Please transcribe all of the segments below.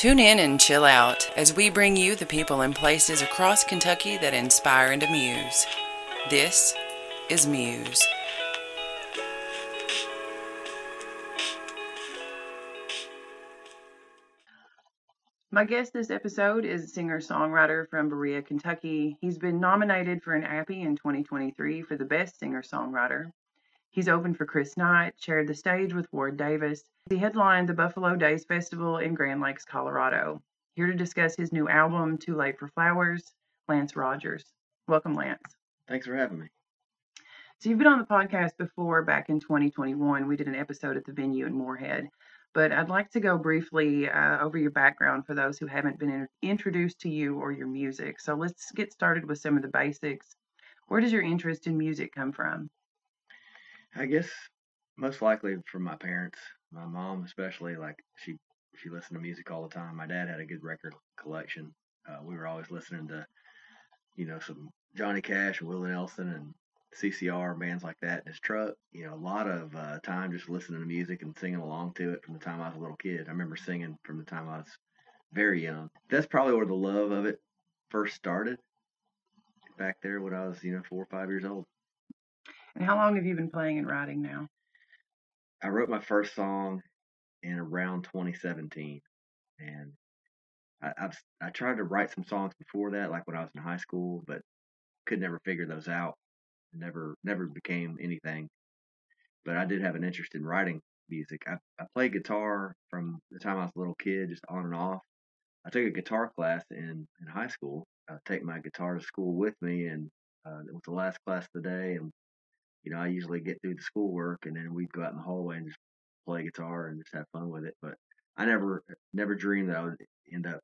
Tune in and chill out as we bring you the people and places across Kentucky that inspire and amuse. This is Muse. My guest this episode is singer-songwriter from Berea, Kentucky. He's been nominated for an Appy in 2023 for the Best Singer-Songwriter. He's opened for Chris Knight, shared the stage with Ward Davis. He headlined the Buffalo Days Festival in Grand Lakes, Colorado. Here to discuss his new album, Too Late for Flowers, Lance Rogers. Welcome, Lance. Thanks for having me. So you've been on the podcast before. Back in 2021. We did an episode at the venue in Moorhead. But I'd like to go briefly over your background for those who haven't been introduced to you or your music. So let's get started with some of the basics. Where does your interest in music come from? I guess most likely from my parents. My mom especially, like she listened to music all the time. My dad had a good record collection. We were always listening to, some Johnny Cash and Willie Nelson and CCR, bands like that in his truck. A lot of time just listening to music and singing along to it from the time I was a little kid. I remember singing from the time I was very young. That's probably where the love of it first started, back there when I was, 4 or 5 years old. And how long have you been playing and writing now? I wrote my first song in around 2017, and I tried to write some songs before that, like when I was in high school, but could never figure those out. Never became anything. But I did have an interest in writing music. I played guitar from the time I was a little kid, just on and off. I took a guitar class in high school. I would take my guitar to school with me, and it was the last class of the day. And I usually get through the schoolwork, and then we'd go out in the hallway and just play guitar and just have fun with it. But I never dreamed that I would end up,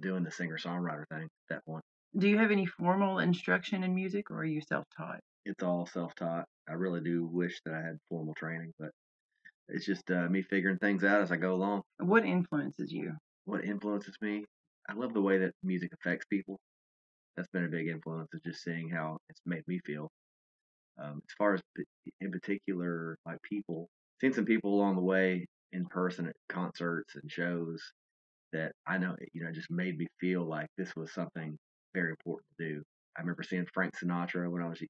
doing the singer-songwriter thing at that point. Do you have any formal instruction in music, or are you self-taught? It's all self-taught. I really do wish that I had formal training, but it's just me figuring things out as I go along. What influences you? What influences me? I love the way that music affects people. That's been a big influence, is just seeing how it's made me feel. As far as in particular, like people, seen some people along the way in person at concerts and shows that I know, just made me feel like this was something very important to do. I remember seeing Frank Sinatra when I was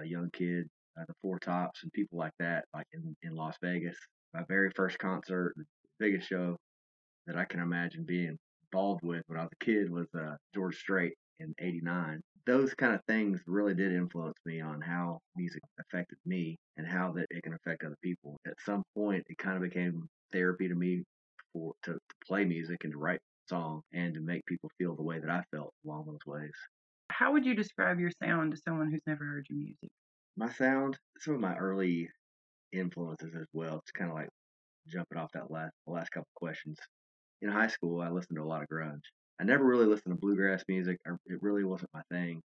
a young kid, the Four Tops and people like that, like in Las Vegas. My very first concert, the biggest show that I can imagine being involved with when I was a kid was George Strait in '89. Those kind of things really did influence me on how music affected me and how that it can affect other people. At some point, it kind of became therapy to me to play music and to write songs and to make people feel the way that I felt along those ways. How would you describe your sound to someone who's never heard your music? My sound, some of my early influences as well. It's kind of like jumping off that last couple questions. In high school, I listened to a lot of grunge. I never really listened to bluegrass music. It really wasn't my thing.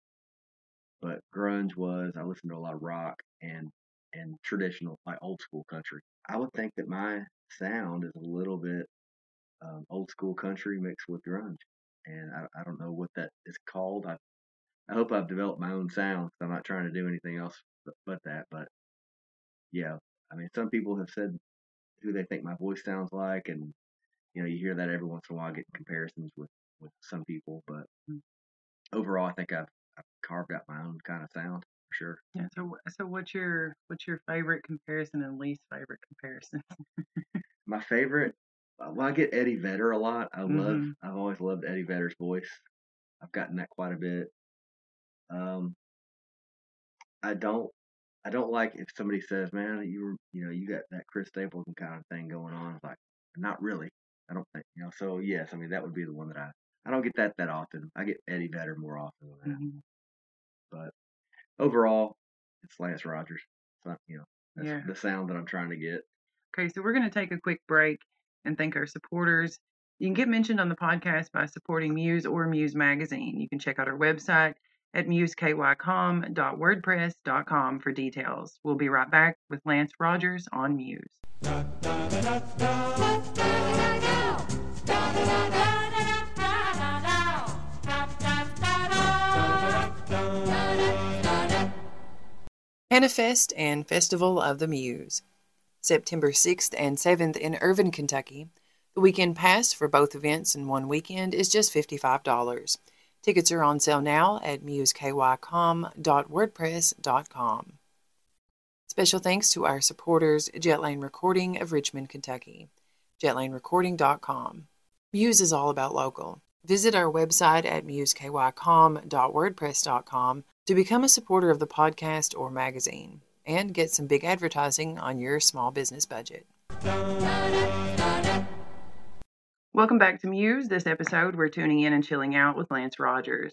But grunge was. I listened to a lot of rock and traditional, like old school country. I would think that my sound is a little bit old school country mixed with grunge. And I don't know what that is called. I hope I've developed my own sound, because I'm not trying to do anything else but that. But yeah, I mean, some people have said who they think my voice sounds like. And, you hear that every once in a while. I get comparisons with some people, but overall I think I've carved out my own kind of sound for sure. Yeah. So what's your favorite comparison and least favorite comparison? My favorite, well, I get Eddie Vedder a lot. I've always loved Eddie Vedder's voice. I've gotten that quite a bit. I don't like if somebody says, man, you got that Chris Stapleton kind of thing going on. It's like, not really. I don't think, so yes, I mean, that would be the one that I don't get that often. I get Eddie Vedder more often than that. Mm-hmm. But overall, it's Lance Rogers. It's not, that's the sound that I'm trying to get. Okay, so we're going to take a quick break and thank our supporters. You can get mentioned on the podcast by supporting Muse or Muse Magazine. You can check out our website at musekycom.wordpress.com for details. We'll be right back with Lance Rogers on Muse. Da, da, da, da, da, da, da. Manifest and Festival of the Muse. September 6th and 7th in Irvin, Kentucky, The weekend pass for both events in one weekend is just $55. Tickets are on sale now at musekycom.wordpress.com. Special thanks to our supporters, Jetlane Recording of Richmond, Kentucky, jetlinerecording.com. Muse is all about local. Visit our website at musekycom.wordpress.com to become a supporter of the podcast or magazine and get some big advertising on your small business budget. Welcome back to Muse. This episode, we're tuning in and chilling out with Lance Rogers.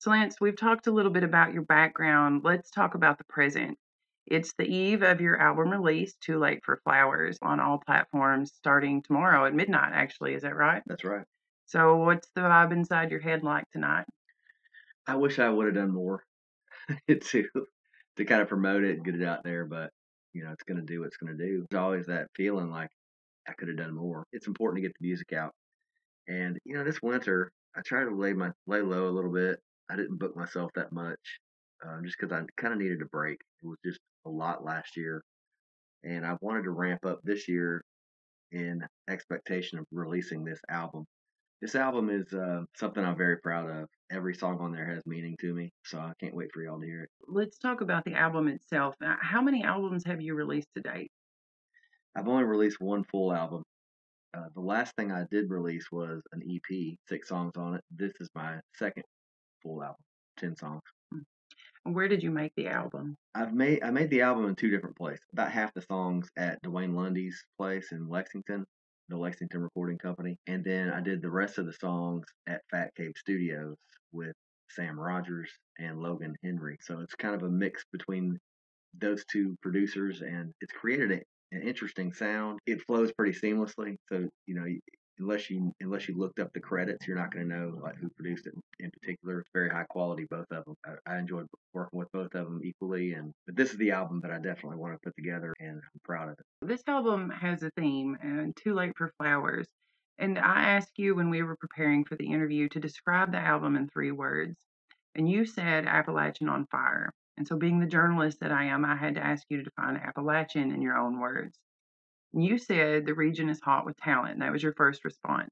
So Lance, we've talked a little bit about your background. Let's talk about the present. It's the eve of your album release, Too Late for Flowers, on all platforms starting tomorrow at midnight, actually. Is that right? That's right. So what's the vibe inside your head like tonight? I wish I would have done more to kind of promote it and get it out there, but, you know, it's going to do what it's going to do. There's always that feeling like I could have done more. It's important to get the music out. And, you know, this winter, I tried to lay low a little bit. I didn't book myself that much just because I kind of needed a break. It was just a lot last year. And I wanted to ramp up this year in expectation of releasing this album. This album is something I'm very proud of. Every song on there has meaning to me, so I can't wait for y'all to hear it. Let's talk about the album itself. How many albums have you released to date? I've only released one full album. The last thing I did release was an EP, 6 songs on it. This is my second full album, 10 songs. Where did you make the album? I made the album in 2 different places. About half the songs at Dwayne Lundy's place in Lexington, the Lexington Recording company, and then I did the rest of the songs at Fat Cave Studios with Sam Rogers and Logan Henry. So it's kind of a mix between those 2 producers, and it's created an interesting sound. It flows pretty seamlessly, so you know, unless you looked up the credits, you're not going to know like who produced it in particular. It's very high quality, both of them. I enjoyed working with both of them equally, but this is the album that I definitely want to put together, and I'm proud of it. This album has a theme, Too Late for Flowers. And I asked you when we were preparing for the interview to describe the album in 3 words, and you said Appalachian on fire. And so being the journalist that I am, I had to ask you to define Appalachian in your own words. You said the region is hot with talent. That was your first response.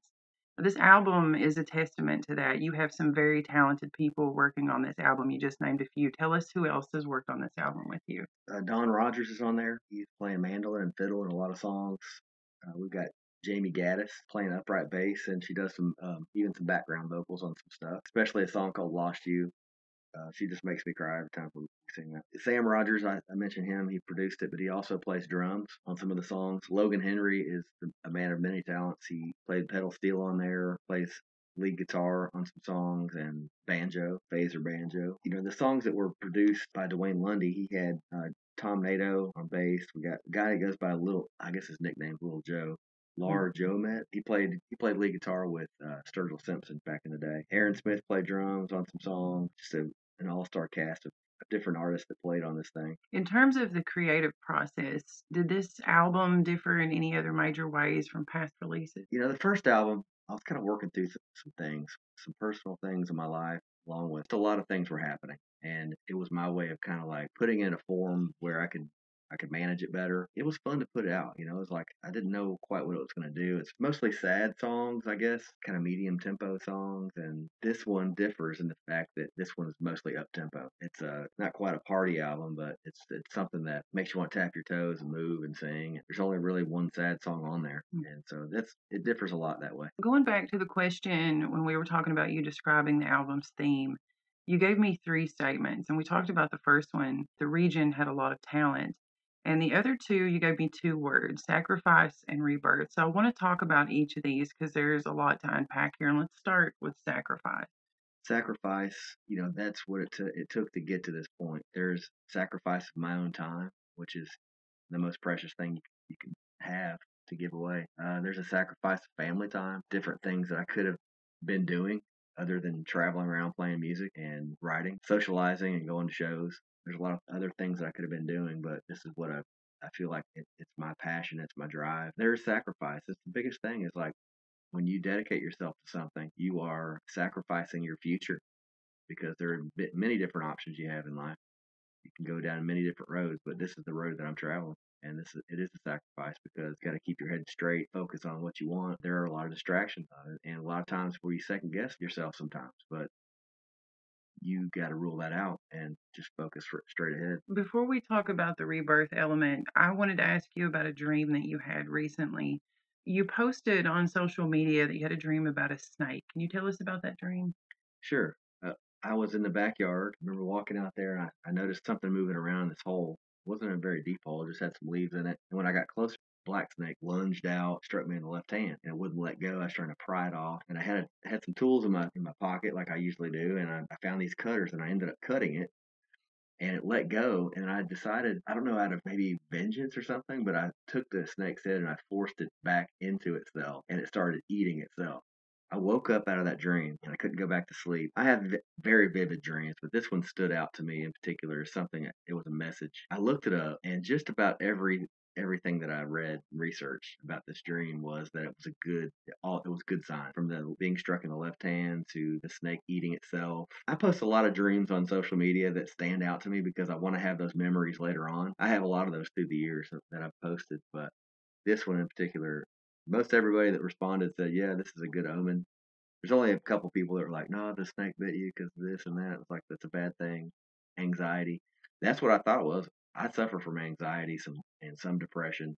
This album is a testament to that. You have some very talented people working on this album. You just named a few. Tell us who else has worked on this album with you. Don Rogers is on there. He's playing mandolin and fiddle in a lot of songs. We've got Jamie Gaddis playing upright bass, and she does even some background vocals on some stuff, especially a song called Lost You. She just makes me cry every time we sing that. Sam Rogers, I mentioned him. He produced it, but he also plays drums on some of the songs. Logan Henry is a man of many talents. He played pedal steel on there, plays lead guitar on some songs, and banjo, phaser banjo. You know, the songs that were produced by Dwayne Lundy, he had Tom Nato on bass. We got a guy that goes by his nickname's Little Joe. Laura Joe Met. He played lead guitar with Sturgill Simpson back in the day. Aaron Smith played drums on some songs. Just an all-star cast of different artists that played on this thing. In terms of the creative process, did this album differ in any other major ways from past releases? You know, the first album, I was kind of working through some things, some personal things in my life, along with a lot of things were happening. And it was my way of kind of like putting in a form where I could manage it better. It was fun to put it out. You know, it was like I didn't know quite what it was going to do. It's mostly sad songs, I guess, kind of medium tempo songs. And this one differs in the fact that this one is mostly up tempo. It's not quite a party album, but it's something that makes you want to tap your toes and move and sing. There's only really one sad song on there. And so it differs a lot that way. Going back to the question when we were talking about you describing the album's theme, you gave me 3 statements. And we talked about the first one, the region had a lot of talent. And the other 2, you gave me 2 words, sacrifice and rebirth. So I want to talk about each of these because there's a lot to unpack here. And let's start with sacrifice. Sacrifice, you know, that's what it took to get to this point. There's sacrifice of my own time, which is the most precious thing you can have to give away. There's a sacrifice of family time, different things that I could have been doing other than traveling around playing music and writing, socializing and going to shows. There's a lot of other things that I could have been doing, but this is what I feel like it's my passion, it's my drive. There's sacrifice. It's the biggest thing is like when you dedicate yourself to something, you are sacrificing your future because there are many different options you have in life. You can go down many different roads, but this is the road that I'm traveling. And this is, it is a sacrifice because you got to keep your head straight, focus on what you want. There are a lot of distractions and a lot of times where you second guess yourself sometimes, but you got to rule that out and just focus straight ahead. Before we talk about the rebirth element, I wanted to ask you about a dream that you had recently. You posted on social media that you had a dream about a snake. Can you tell us about that dream? Sure. I was in the backyard. I remember walking out there and I noticed something moving around this hole. It wasn't a very deep hole. It just had some leaves in it. And when I got closer, the black snake lunged out, struck me in the left hand, and it wouldn't let go. I was trying to pry it off. And I had some tools in my pocket like I usually do. And I found these cutters and I ended up cutting it. And it let go, and I decided, I don't know, out of maybe vengeance or something, but I took the snake's head and I forced it back into itself, and it started eating itself. I woke up out of that dream, and I couldn't go back to sleep. I have very vivid dreams, but this one stood out to me in particular as something. It was a message. I looked it up, and just about everything that I read and researched about this dream was that it was a good sign, from the being struck in the left hand to the snake eating itself. I post a lot of dreams on social media that stand out to me because I want to have those memories later on. I have a lot of those through the years that I've posted, but this one in particular, most everybody that responded said, yeah, this is a good omen. There's only a couple people that were like, no, the snake bit you because this and that. It was like, that's a bad thing. Anxiety. That's what I thought it was. I suffer from anxiety and some depression,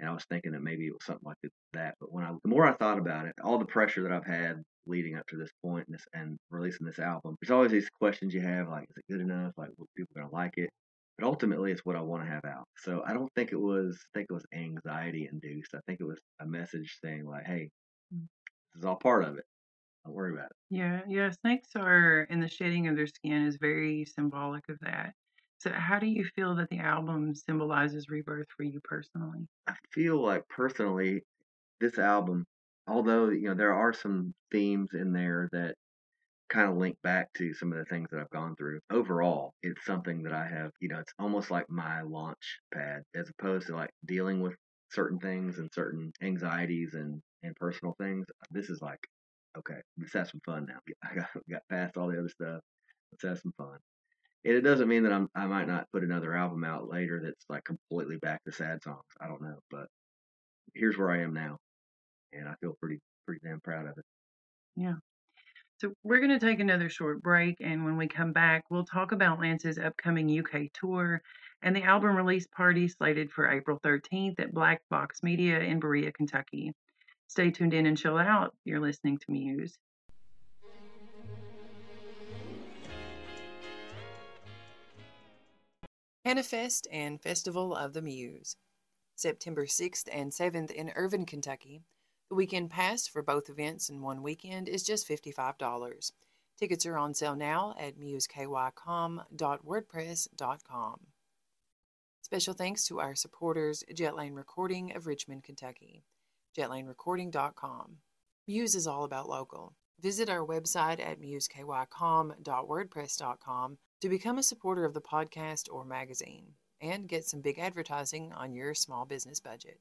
and I was thinking that maybe it was something like that. But the more I thought about it, all the pressure that I've had leading up to this point and releasing this album, there's always these questions you have, like, is it good enough? Like, are people going to like it? But ultimately, it's what I want to have out. So I don't think it was anxiety-induced. I think it was a message saying, like, hey, this is all part of it. Don't worry about it. Yeah. Snakes are, and the shedding of their skin is very symbolic of that. So how do you feel that the album symbolizes rebirth for you personally? I feel like personally, this album, although there are some themes in there that kind of link back to some of the things that I've gone through. Overall, it's something that I have, it's almost like my launch pad, as opposed to like dealing with certain things and certain anxieties and personal things. This is like, okay, let's have some fun now. I got past all the other stuff. Let's have some fun. It doesn't mean that I might not put another album out later that's like completely back to sad songs. I don't know, but here's where I am now, and I feel pretty damn proud of it. Yeah. So we're going to take another short break, and when we come back, we'll talk about Lance's upcoming UK tour and the album release party slated for April 13th at Black Box Media in Berea, Kentucky. Stay tuned in and chill out. You're listening to Muse. Manifest and Festival of the Muse, September 6th and 7th in Irvin, Kentucky. The weekend pass for both events in one weekend is just $55. Tickets are on sale now at musekycom.wordpress.com. Special thanks to our supporters, Jetlane Recording of Richmond, Kentucky. jetlinerecording.com. Muse is all about local. Visit our website at musekycom.wordpress.com to become a supporter of the podcast or magazine and get some big advertising on your small business budget.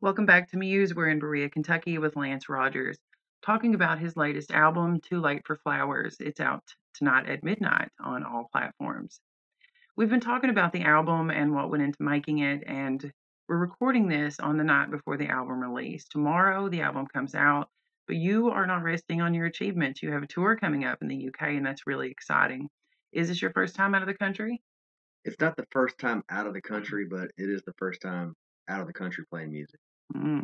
Welcome back to Muse. We're in Berea, Kentucky with Lance Rogers, talking about his latest album, Too Late for Flowers. It's out tonight at midnight on all platforms. We've been talking about the album and what went into making it, and we're recording this on the night before the album release. Tomorrow, the album comes out, but you are not resting on your achievements. You have a tour coming up in the UK, and that's really exciting. Is this your first time out of the country? It's not the first time out of the country, but it is the first time out of the country playing music.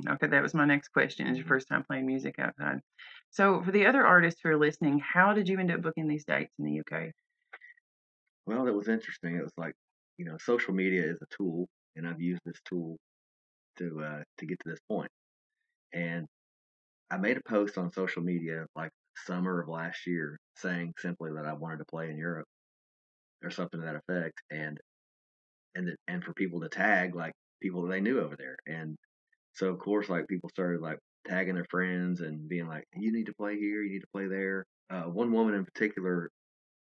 Okay, that was my next question. Is your first time playing music outside? So for the other artists who are listening, how did you end up booking these dates in the UK? Well, that was interesting. It was like, social media is a tool. And I've used this tool to get to this point. And I made a post on social media like summer of last year saying simply that I wanted to play in Europe or something to that effect. And for people to tag like people they knew over there. And so of course like people started like tagging their friends and being like, you need to play here, you need to play there. One woman in particular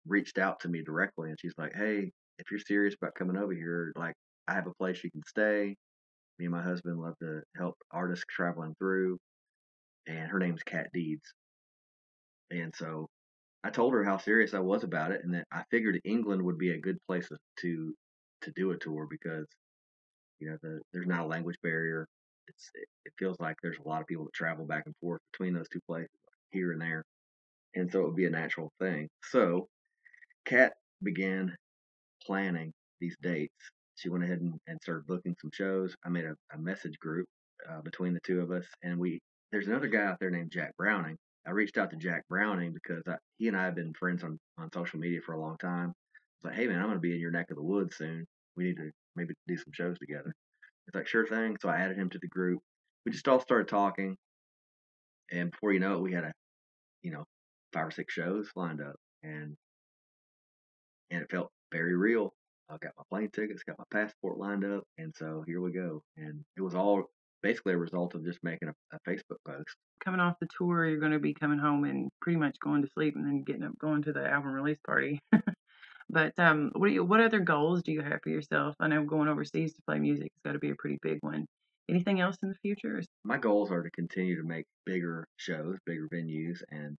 reached out to me directly and she's like, hey, if you're serious about coming over here, like I have a place you can stay. Me and my husband love to help artists traveling through. And her name's Kat Deeds. And so I told her how serious I was about it, and that I figured England would be a good place to do a tour because, you know, there's not a language barrier. It feels like there's a lot of people that travel back and forth between those two places, here and there. And so it would be a natural thing. So Kat began planning these dates. She went ahead and started booking some shows. I made a message group between the two of us. And there's another guy out there named Jack Browning. I reached out to Jack Browning because he and I have been friends on social media for a long time. I was like, hey, man, I'm going to be in your neck of the woods soon. We need to maybe do some shows together. It's like, sure thing. So I added him to the group. We just all started talking. And before you know it, we had 5 or 6 shows lined up. And it felt very real. I got my plane tickets, got my passport lined up. And so here we go. And it was all basically a result of just making a Facebook post. Coming off the tour, you're going to be coming home and pretty much going to sleep and then getting up, going to the album release party. But what other goals do you have for yourself? I know going overseas to play music has got to be a pretty big one. Anything else in the future? My goals are to continue to make bigger shows, bigger venues, and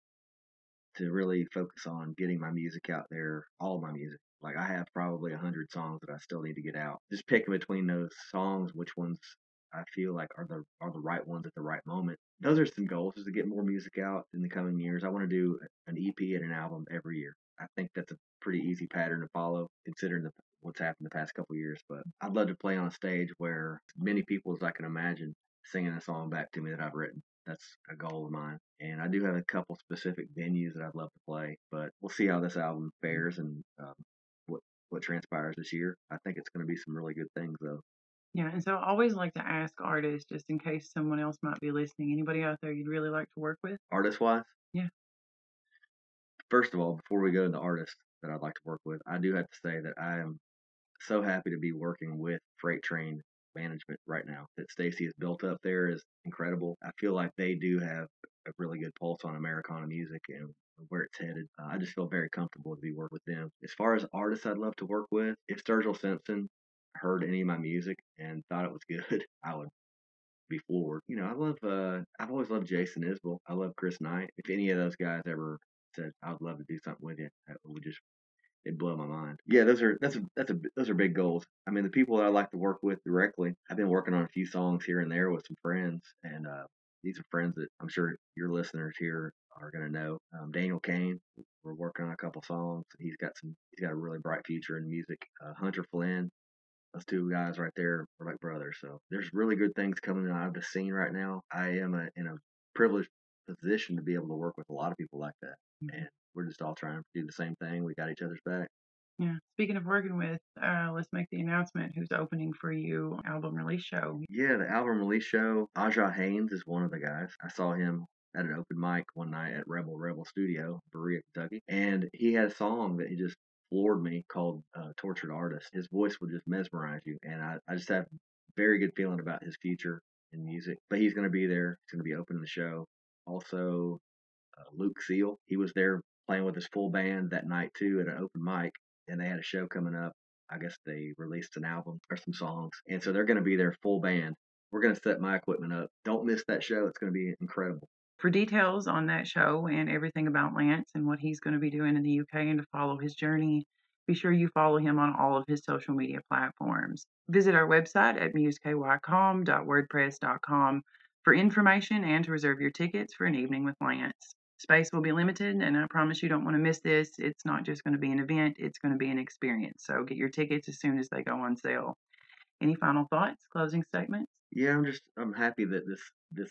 to really focus on getting my music out there, all of my music. Like, I have probably 100 songs that I still need to get out. Just picking between those songs, which ones I feel like are the right ones at the right moment. Those are some goals, is to get more music out in the coming years. I want to do an EP and an album every year. I think that's a pretty easy pattern to follow, considering what's happened the past couple of years. But I'd love to play on a stage where as many people as I can imagine singing a song back to me that I've written. That's a goal of mine. And I do have a couple specific venues that I'd love to play, but we'll see how this album fares and what transpires this year. I think it's going to be some really good things, though. Yeah, and so I always like to ask artists, just in case someone else might be listening, anybody out there you'd really like to work with? Artist-wise? Yeah. First of all, before we go into artists that I'd like to work with, I do have to say that I am so happy to be working with Freight Train Management right now. That Stacy has built up there is incredible. I feel like they do have a really good pulse on Americana music and where it's headed. I just feel very comfortable to be working with them. As far as artists I'd love to work with, if Sturgill Simpson heard any of my music and thought it was good, I would be forward. You know, I've always loved Jason Isbell. I love Chris Knight. If any of those guys ever said, I would love to do something with you, that would just, it'd blow my mind. Yeah, those are big goals. I mean, the people that I like to work with directly, I've been working on a few songs here and there with some friends, and these are friends that I'm sure your listeners here are going to know. Daniel Kane, we're working on a couple songs. He's got a really bright future in music. Hunter Flynn, those two guys right there are like brothers. So there's really good things coming out of the scene right now. I am in a privileged position to be able to work with a lot of people like that. And we're just all trying to do the same thing. We got each other's back. Yeah. Speaking of working with, let's make the announcement. Who's opening for you? Album release show. Yeah, the album release show. Aja Haynes is one of the guys. I saw him at an open mic one night at Rebel Studio, Berea, Kentucky. And he had a song that he just floored me called Tortured Artist. His voice will just mesmerize you. And I just have a very good feeling about his future in music. But he's going to be there. He's going to be opening the show. Also, Luke Seal, he was there playing with his full band that night, too, at an open mic. And they had a show coming up. I guess they released an album or some songs. And so they're going to be their full band. We're going to set my equipment up. Don't miss that show. It's going to be incredible. For details on that show and everything about Lance and what he's going to be doing in the UK and to follow his journey, be sure you follow him on all of his social media platforms. Visit our website at musekycom.wordpress.com for information and to reserve your tickets for an evening with Lance. Space will be limited, and I promise you don't want to miss this. It's not just going to be an event, it's going to be an experience. So get your tickets as soon as they go on sale. Any final thoughts, closing statements? Yeah, I'm happy that this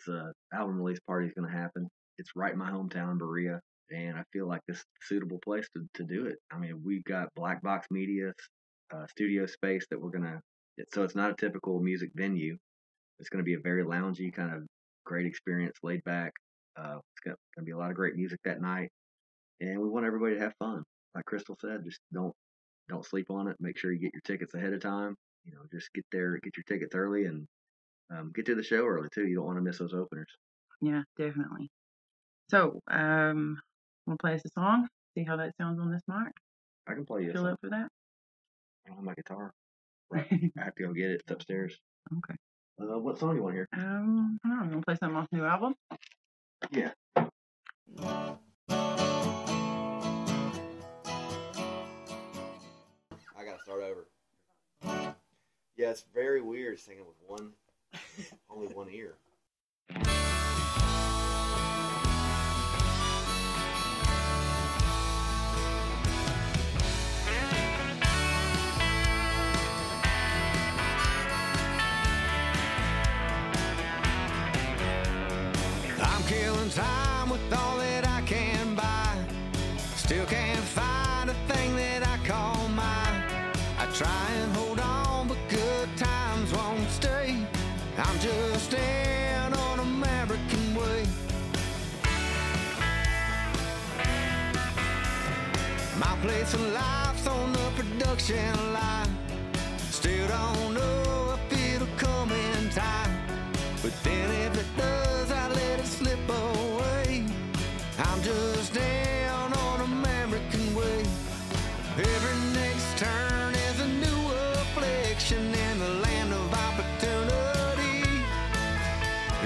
album release party is going to happen. It's right in my hometown, Berea, and I feel like this is a suitable place to do it. I mean, we've got Black Box Media studio space that we're going to, so it's not a typical music venue. It's going to be a very loungy kind of great experience, laid back. It's going to be a lot of great music that night, and we want everybody to have fun. Like Crystal said, just don't sleep on it. Make sure you get your tickets ahead of time. You know, just get there, get your tickets early, and get to the show early too. You don't want to miss those openers. Yeah, definitely. So we'll play us a song. See how that sounds on this mic. I can play you. Feel up for that? I don't have my guitar. Right. I have to go get it. It's upstairs. Okay. What song do you want to hear? I don't know. I'm going to play something off the new album. Yeah. Yeah, it's very weird singing with only one ear. I'm killing time with all that I can buy. Still can't find a thing that I call mine. I try and hold on, but good times won't stay. I'm just in on American way. My place of life's on the production line. Still don't know if it'll come in time. But then if it does, I let it slip away. I'm just down on American way. Every next turn is a new affliction in the land of opportunity.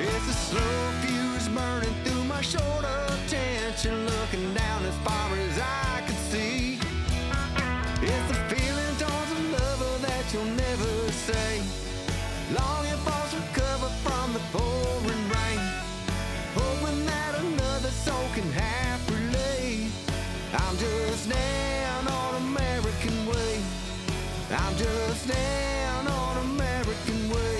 It's a slow fuse burning through my shoulder tension, looking down as far as I can see. It's the feeling towards a lover that you'll never say. Longing for some cover from the pouring rain, hoping that another soul can half relate. I'm just down on American way. I'm just down on American way.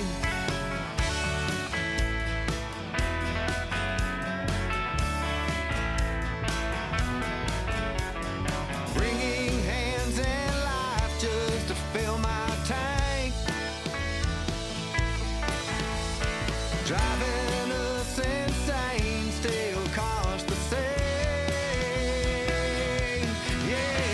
Bringing hands and life just to fill my time. Driving us insane, still cost the same, yeah.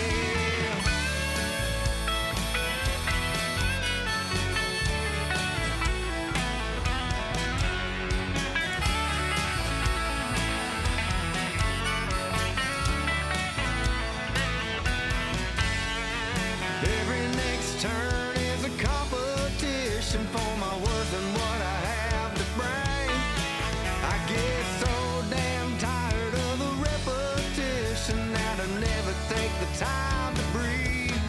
Every next turn is a competition for my worth and what I have to bring. I get so damn tired of the repetition that I never take the time to breathe.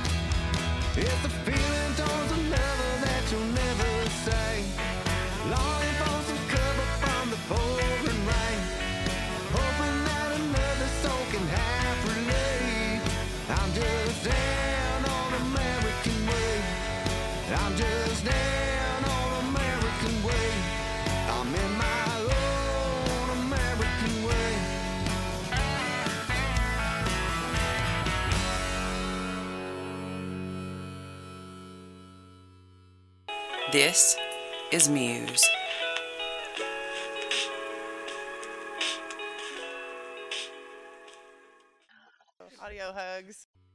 It's the feeling towards a lover that you'll never say. Longing for some cover from the pouring rain, hoping that another soul can half relate. I'm just down on American way. I'm just down on American way. I'm in my own American way. This is Muse. Audio hugs.